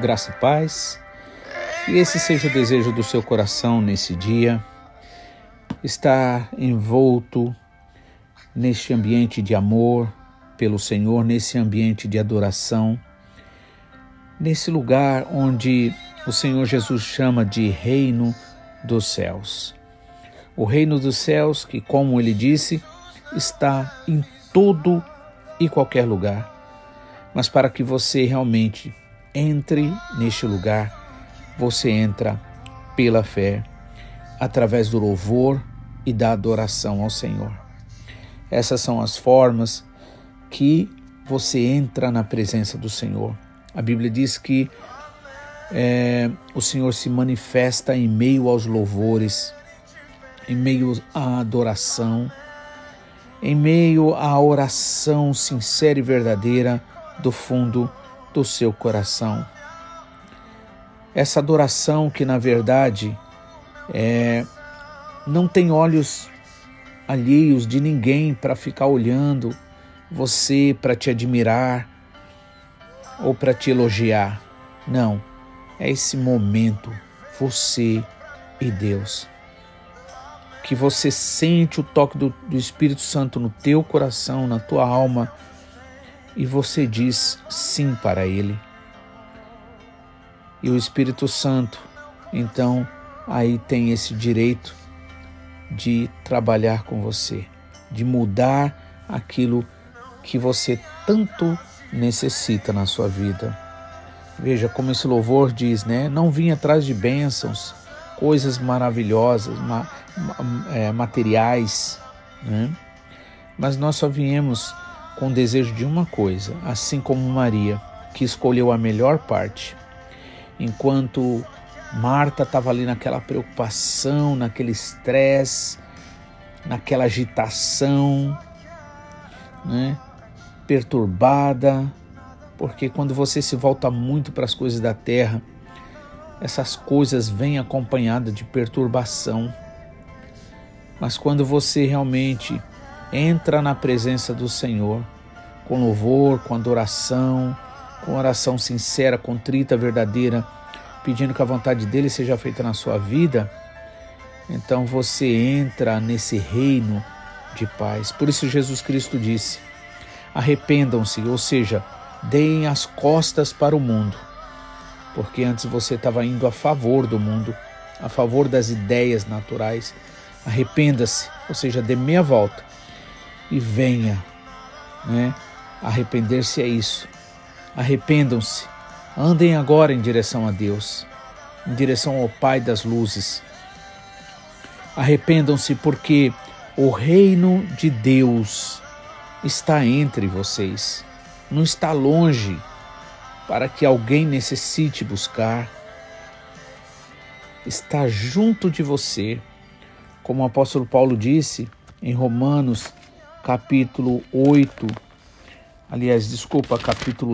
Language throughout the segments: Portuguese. graça e paz, e esse seja o desejo do seu coração nesse dia, estar envolto neste ambiente de amor pelo Senhor, nesse ambiente de adoração, nesse lugar onde o Senhor Jesus chama de reino dos céus. O reino dos céus que, como ele disse, está em todo e qualquer lugar. Mas para que você realmente entre neste lugar, você entra pela fé, através do louvor e da adoração ao Senhor. Essas são as formas que você entra na presença do Senhor. A Bíblia diz que o Senhor se manifesta em meio aos louvores, em meio à adoração, em meio à oração sincera e verdadeira do fundo do seu coração. Essa adoração que, na verdade, não tem olhos alheios de ninguém para ficar olhando você, para te admirar ou para te elogiar. Não, é esse momento, você e Deus, que você sente o toque do Espírito Santo no teu coração, na tua alma, e você diz sim para Ele. E o Espírito Santo, então, aí tem esse direito de trabalhar com você, de mudar aquilo que você tanto necessita na sua vida. Veja como esse louvor diz, né? Não vim atrás de bênçãos, coisas maravilhosas, materiais, né? Mas nós só viemos com desejo de uma coisa, assim como Maria, que escolheu a melhor parte. Enquanto Marta estava ali naquela preocupação, naquele estresse, naquela agitação, né? Perturbada, porque quando você se volta muito para as coisas da terra, essas coisas vêm acompanhadas de perturbação. Mas quando você realmente entra na presença do Senhor, com louvor, com adoração, com oração sincera, contrita, verdadeira, pedindo que a vontade dele seja feita na sua vida, então você entra nesse reino de paz. Por isso Jesus Cristo disse: arrependam-se, ou seja, deem as costas para o mundo, porque antes você estava indo a favor do mundo, a favor das ideias naturais. Arrependa-se, ou seja, dê meia volta e venha, né? Arrepender-se é isso. Arrependam-se, andem agora em direção a Deus, em direção ao Pai das luzes. Arrependam-se porque o reino de Deus está entre vocês, não está longe para que alguém necessite buscar, está junto de você, como o apóstolo Paulo disse em Romanos capítulo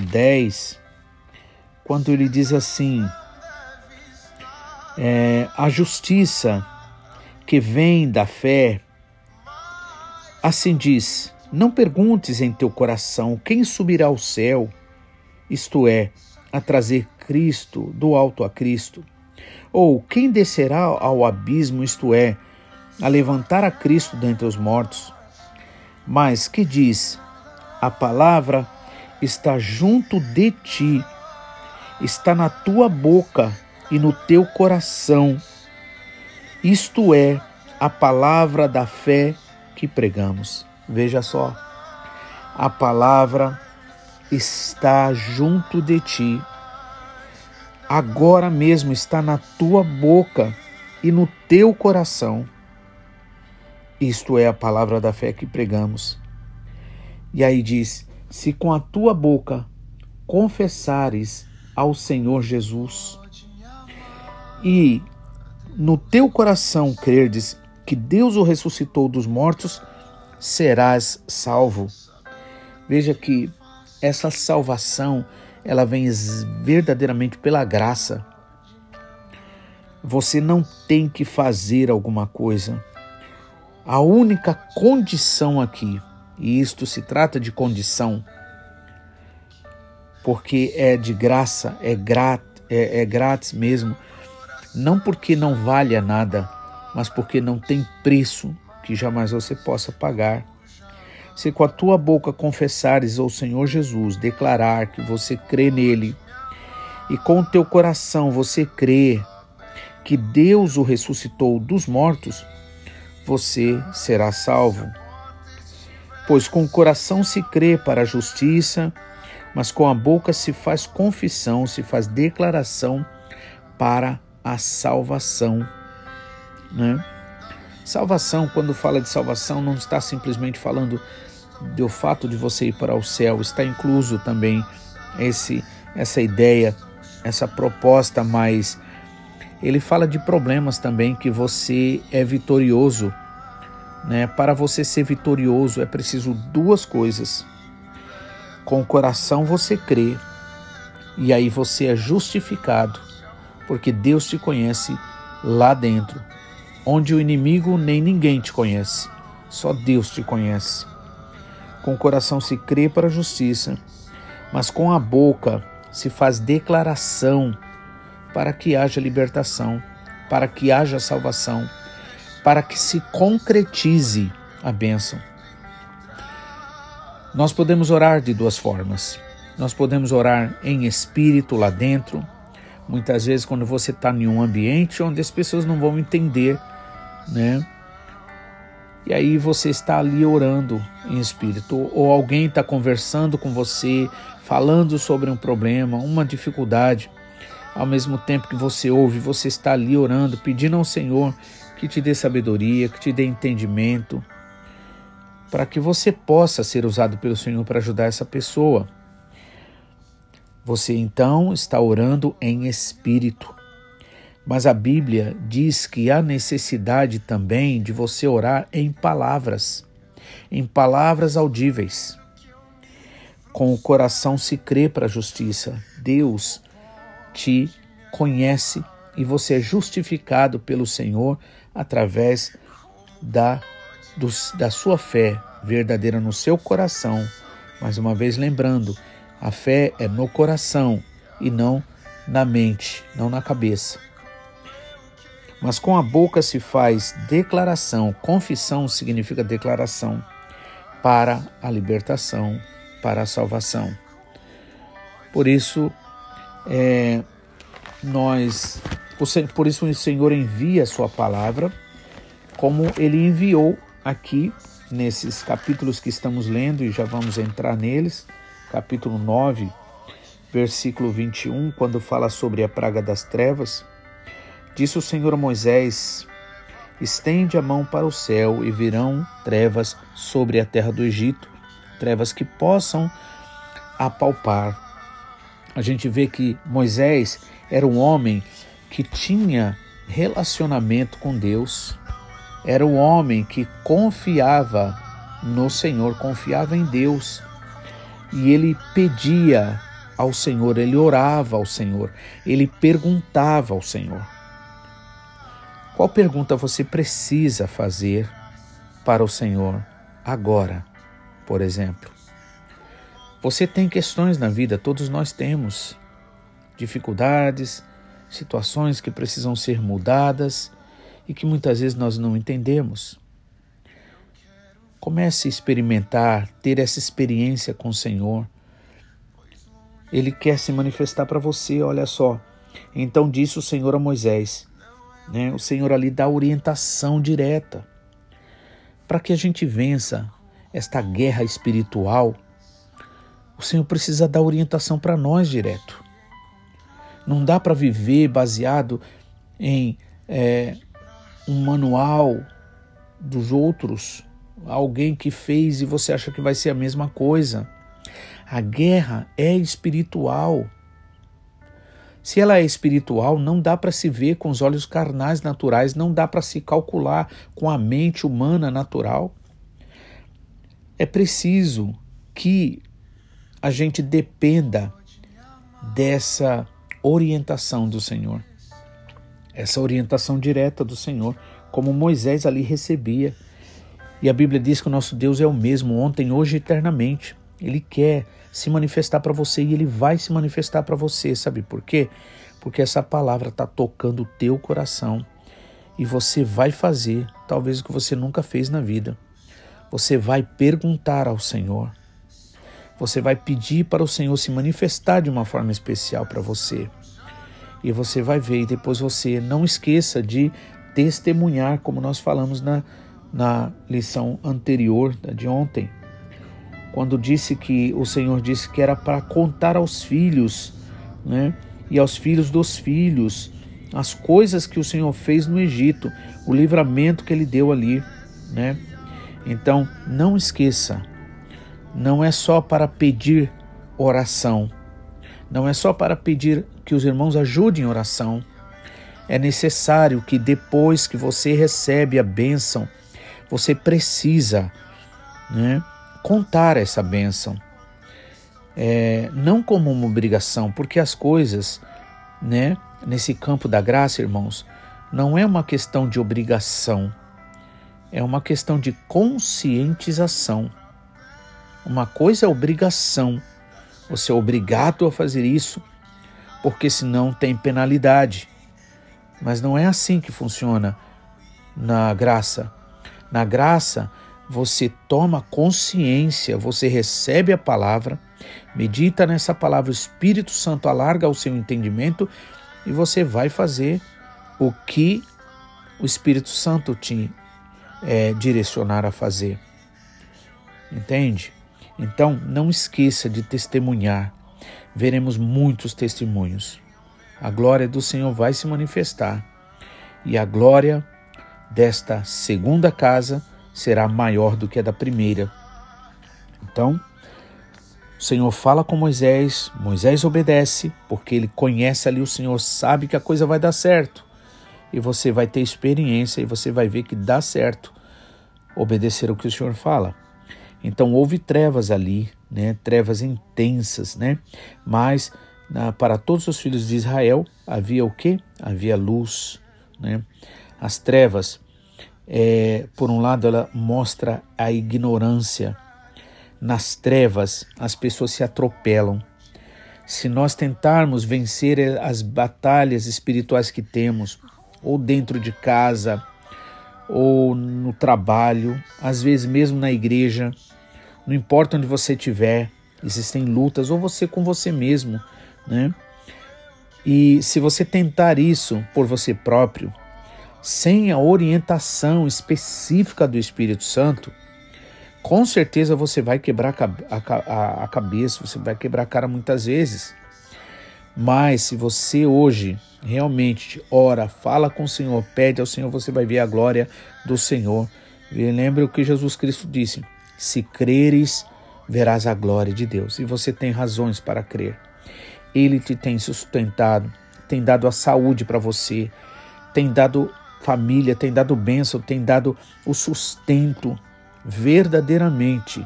10, quando ele diz assim: a justiça que vem da fé, assim diz: não perguntes em teu coração quem subirá ao céu, isto é, a trazer Cristo do alto a Cristo, ou quem descerá ao abismo, isto é, a levantar a Cristo dentre os mortos. Mas que diz: a palavra está junto de ti, está na tua boca e no teu coração, isto é, a palavra da fé que pregamos. Veja só, a palavra está junto de ti, agora mesmo está na tua boca e no teu coração. Isto é a palavra da fé que pregamos. E aí diz: se com a tua boca confessares ao Senhor Jesus e no teu coração crerdes que Deus o ressuscitou dos mortos, serás salvo. Veja que essa salvação, ela vem verdadeiramente pela graça. Você não tem que fazer alguma coisa. A única condição aqui, e isto se trata de condição, porque é de graça, é grátis mesmo, não porque não valha nada, mas porque não tem preço que jamais você possa pagar. Se com a tua boca confessares ao Senhor Jesus, declarar que você crê nele, e com o teu coração você crê que Deus o ressuscitou dos mortos, você será salvo. Pois com o coração se crê para a justiça, mas com a boca se faz confissão, se faz declaração para a salvação, né? Salvação, quando fala de salvação, não está simplesmente falando do fato de você ir para o céu, está incluso também essa ideia, essa proposta, mas ele fala de problemas também, que você é vitorioso, né? Para você ser vitorioso é preciso duas coisas: com o coração você crê e aí você é justificado, porque Deus te conhece lá dentro, onde o inimigo nem ninguém te conhece, só Deus te conhece. Com o coração se crê para a justiça, mas com a boca se faz declaração para que haja libertação, para que haja salvação, para que se concretize a bênção. Nós podemos orar de duas formas. Nós podemos orar em espírito lá dentro. Muitas vezes, quando você está em um ambiente onde as pessoas não vão entender, né? E aí você está ali orando em espírito, ou alguém está conversando com você, falando sobre um problema, uma dificuldade. Ao mesmo tempo que você ouve, você está ali orando, pedindo ao Senhor que te dê sabedoria, que te dê entendimento, para que você possa ser usado pelo Senhor para ajudar essa pessoa. Você então está orando em espírito. Mas a Bíblia diz que há necessidade também de você orar em palavras audíveis. Com o coração se crê para a justiça. Deus te conhece e você é justificado pelo Senhor através da sua fé verdadeira no seu coração. Mais uma vez lembrando, a fé é no coração e não na mente, não na cabeça. Mas com a boca se faz declaração, confissão significa declaração, para a libertação, para a salvação. Por isso, por isso o Senhor envia a sua palavra, como ele enviou aqui nesses capítulos que estamos lendo, e já vamos entrar neles, capítulo 9, versículo 21, quando fala sobre a praga das trevas. Disse o Senhor a Moisés: estende a mão para o céu e virão trevas sobre a terra do Egito, trevas que possam apalpar. A gente vê que Moisés era um homem que tinha relacionamento com Deus, era um homem que confiava no Senhor, confiava em Deus, e ele pedia ao Senhor, ele orava ao Senhor, ele perguntava ao Senhor. Qual pergunta você precisa fazer para o Senhor agora, por exemplo? Você tem questões na vida, todos nós temos dificuldades, situações que precisam ser mudadas e que muitas vezes nós não entendemos. Comece a experimentar, ter essa experiência com o Senhor. Ele quer se manifestar para você, olha só. Então disse o Senhor a Moisés, né? O Senhor ali dá orientação direta para que a gente vença esta guerra espiritual. O Senhor precisa dar orientação para nós direto. Não dá para viver baseado em um manual dos outros, alguém que fez e você acha que vai ser a mesma coisa. A guerra é espiritual. Se ela é espiritual, não dá para se ver com os olhos carnais naturais, não dá para se calcular com a mente humana natural. É preciso que a gente dependa dessa orientação do Senhor, essa orientação direta do Senhor, como Moisés ali recebia. E a Bíblia diz que o nosso Deus é o mesmo ontem, hoje e eternamente. Ele quer se manifestar para você e ele vai se manifestar para você, sabe por quê? porque essa palavra está tocando o teu coração e você vai fazer talvez o que você nunca fez na vida. Você vai perguntar ao Senhor. Você vai pedir para o Senhor se manifestar de uma forma especial para você. E você vai ver, e depois você não esqueça de testemunhar, como nós falamos na lição anterior, de ontem, quando disse que o Senhor disse que era para contar aos filhos, né, e aos filhos dos filhos, as coisas que o Senhor fez no Egito, o livramento que Ele deu ali, né? Então, não esqueça, não é só para pedir oração, não é só para pedir que os irmãos ajudem em oração. É necessário que depois que você recebe a bênção, você precisa, né, contar essa bênção. Não como uma obrigação, porque as coisas, né, nesse campo da graça, irmãos, não é uma questão de obrigação, é uma questão de conscientização. Uma coisa é obrigação, você é obrigado a fazer isso, porque senão tem penalidade. Mas não é assim que funciona na graça. Na graça, você toma consciência, você recebe a palavra, medita nessa palavra, o Espírito Santo alarga o seu entendimento e você vai fazer o que o Espírito Santo te direcionar a fazer. Entende? Então, não esqueça de testemunhar. Veremos muitos testemunhos. A glória do Senhor vai se manifestar e a glória desta segunda casa será maior do que a da primeira. Então, o Senhor fala com Moisés, Moisés obedece, porque ele conhece ali, o Senhor sabe que a coisa vai dar certo. E você vai ter experiência e você vai ver que dá certo obedecer o que o Senhor fala. Então, houve trevas ali, né? Trevas intensas, né? Mas para todos os filhos de Israel havia o quê? Havia luz, né? As trevas, por um lado, ela mostra a ignorância. Nas trevas, as pessoas se atropelam. Se nós tentarmos vencer as batalhas espirituais que temos, ou dentro de casa, ou no trabalho, às vezes mesmo na igreja, não importa onde você estiver, existem lutas, ou você com você mesmo, né? E se você tentar isso por você próprio, sem a orientação específica do Espírito Santo, com certeza você vai quebrar a cabeça, você vai quebrar a cara muitas vezes. Mas se você hoje realmente ora, fala com o Senhor, pede ao Senhor, você vai ver a glória do Senhor. E lembra o que Jesus Cristo disse: se creres, verás a glória de Deus. E você tem razões para crer. Ele te tem sustentado, tem dado a saúde para você, tem dado família, tem dado bênção, tem dado o sustento. Verdadeiramente,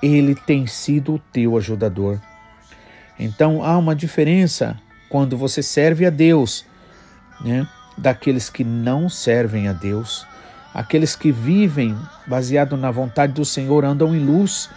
Ele tem sido o teu ajudador. Então, há uma diferença quando você serve a Deus, né, daqueles que não servem a Deus. Aqueles que vivem baseado na vontade do Senhor andam em luz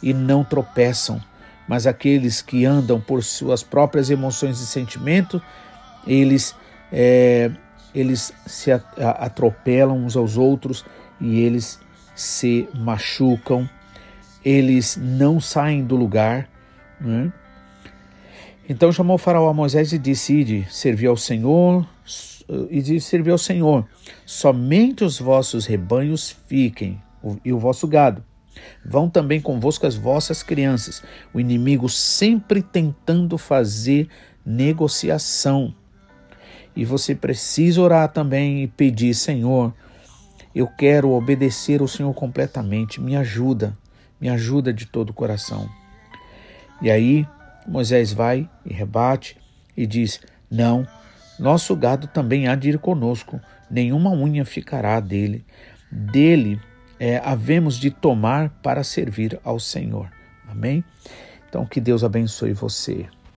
e não tropeçam. Mas aqueles que andam por suas próprias emoções e sentimentos, eles se atropelam uns aos outros e eles se machucam, eles não saem do lugar, né? Então chamou o faraó a Moisés e disse: Ide servir ao Senhor, somente os vossos rebanhos fiquem, e o vosso gado. Vão também convosco as vossas crianças. O inimigo sempre tentando fazer negociação. E você precisa orar também e pedir: Senhor, eu quero obedecer ao Senhor completamente, me ajuda de todo o coração. E aí Moisés vai e rebate e diz: não, nosso gado também há de ir conosco, nenhuma unha ficará dele. Dele havemos de tomar para servir ao Senhor. Amém? Então que Deus abençoe você.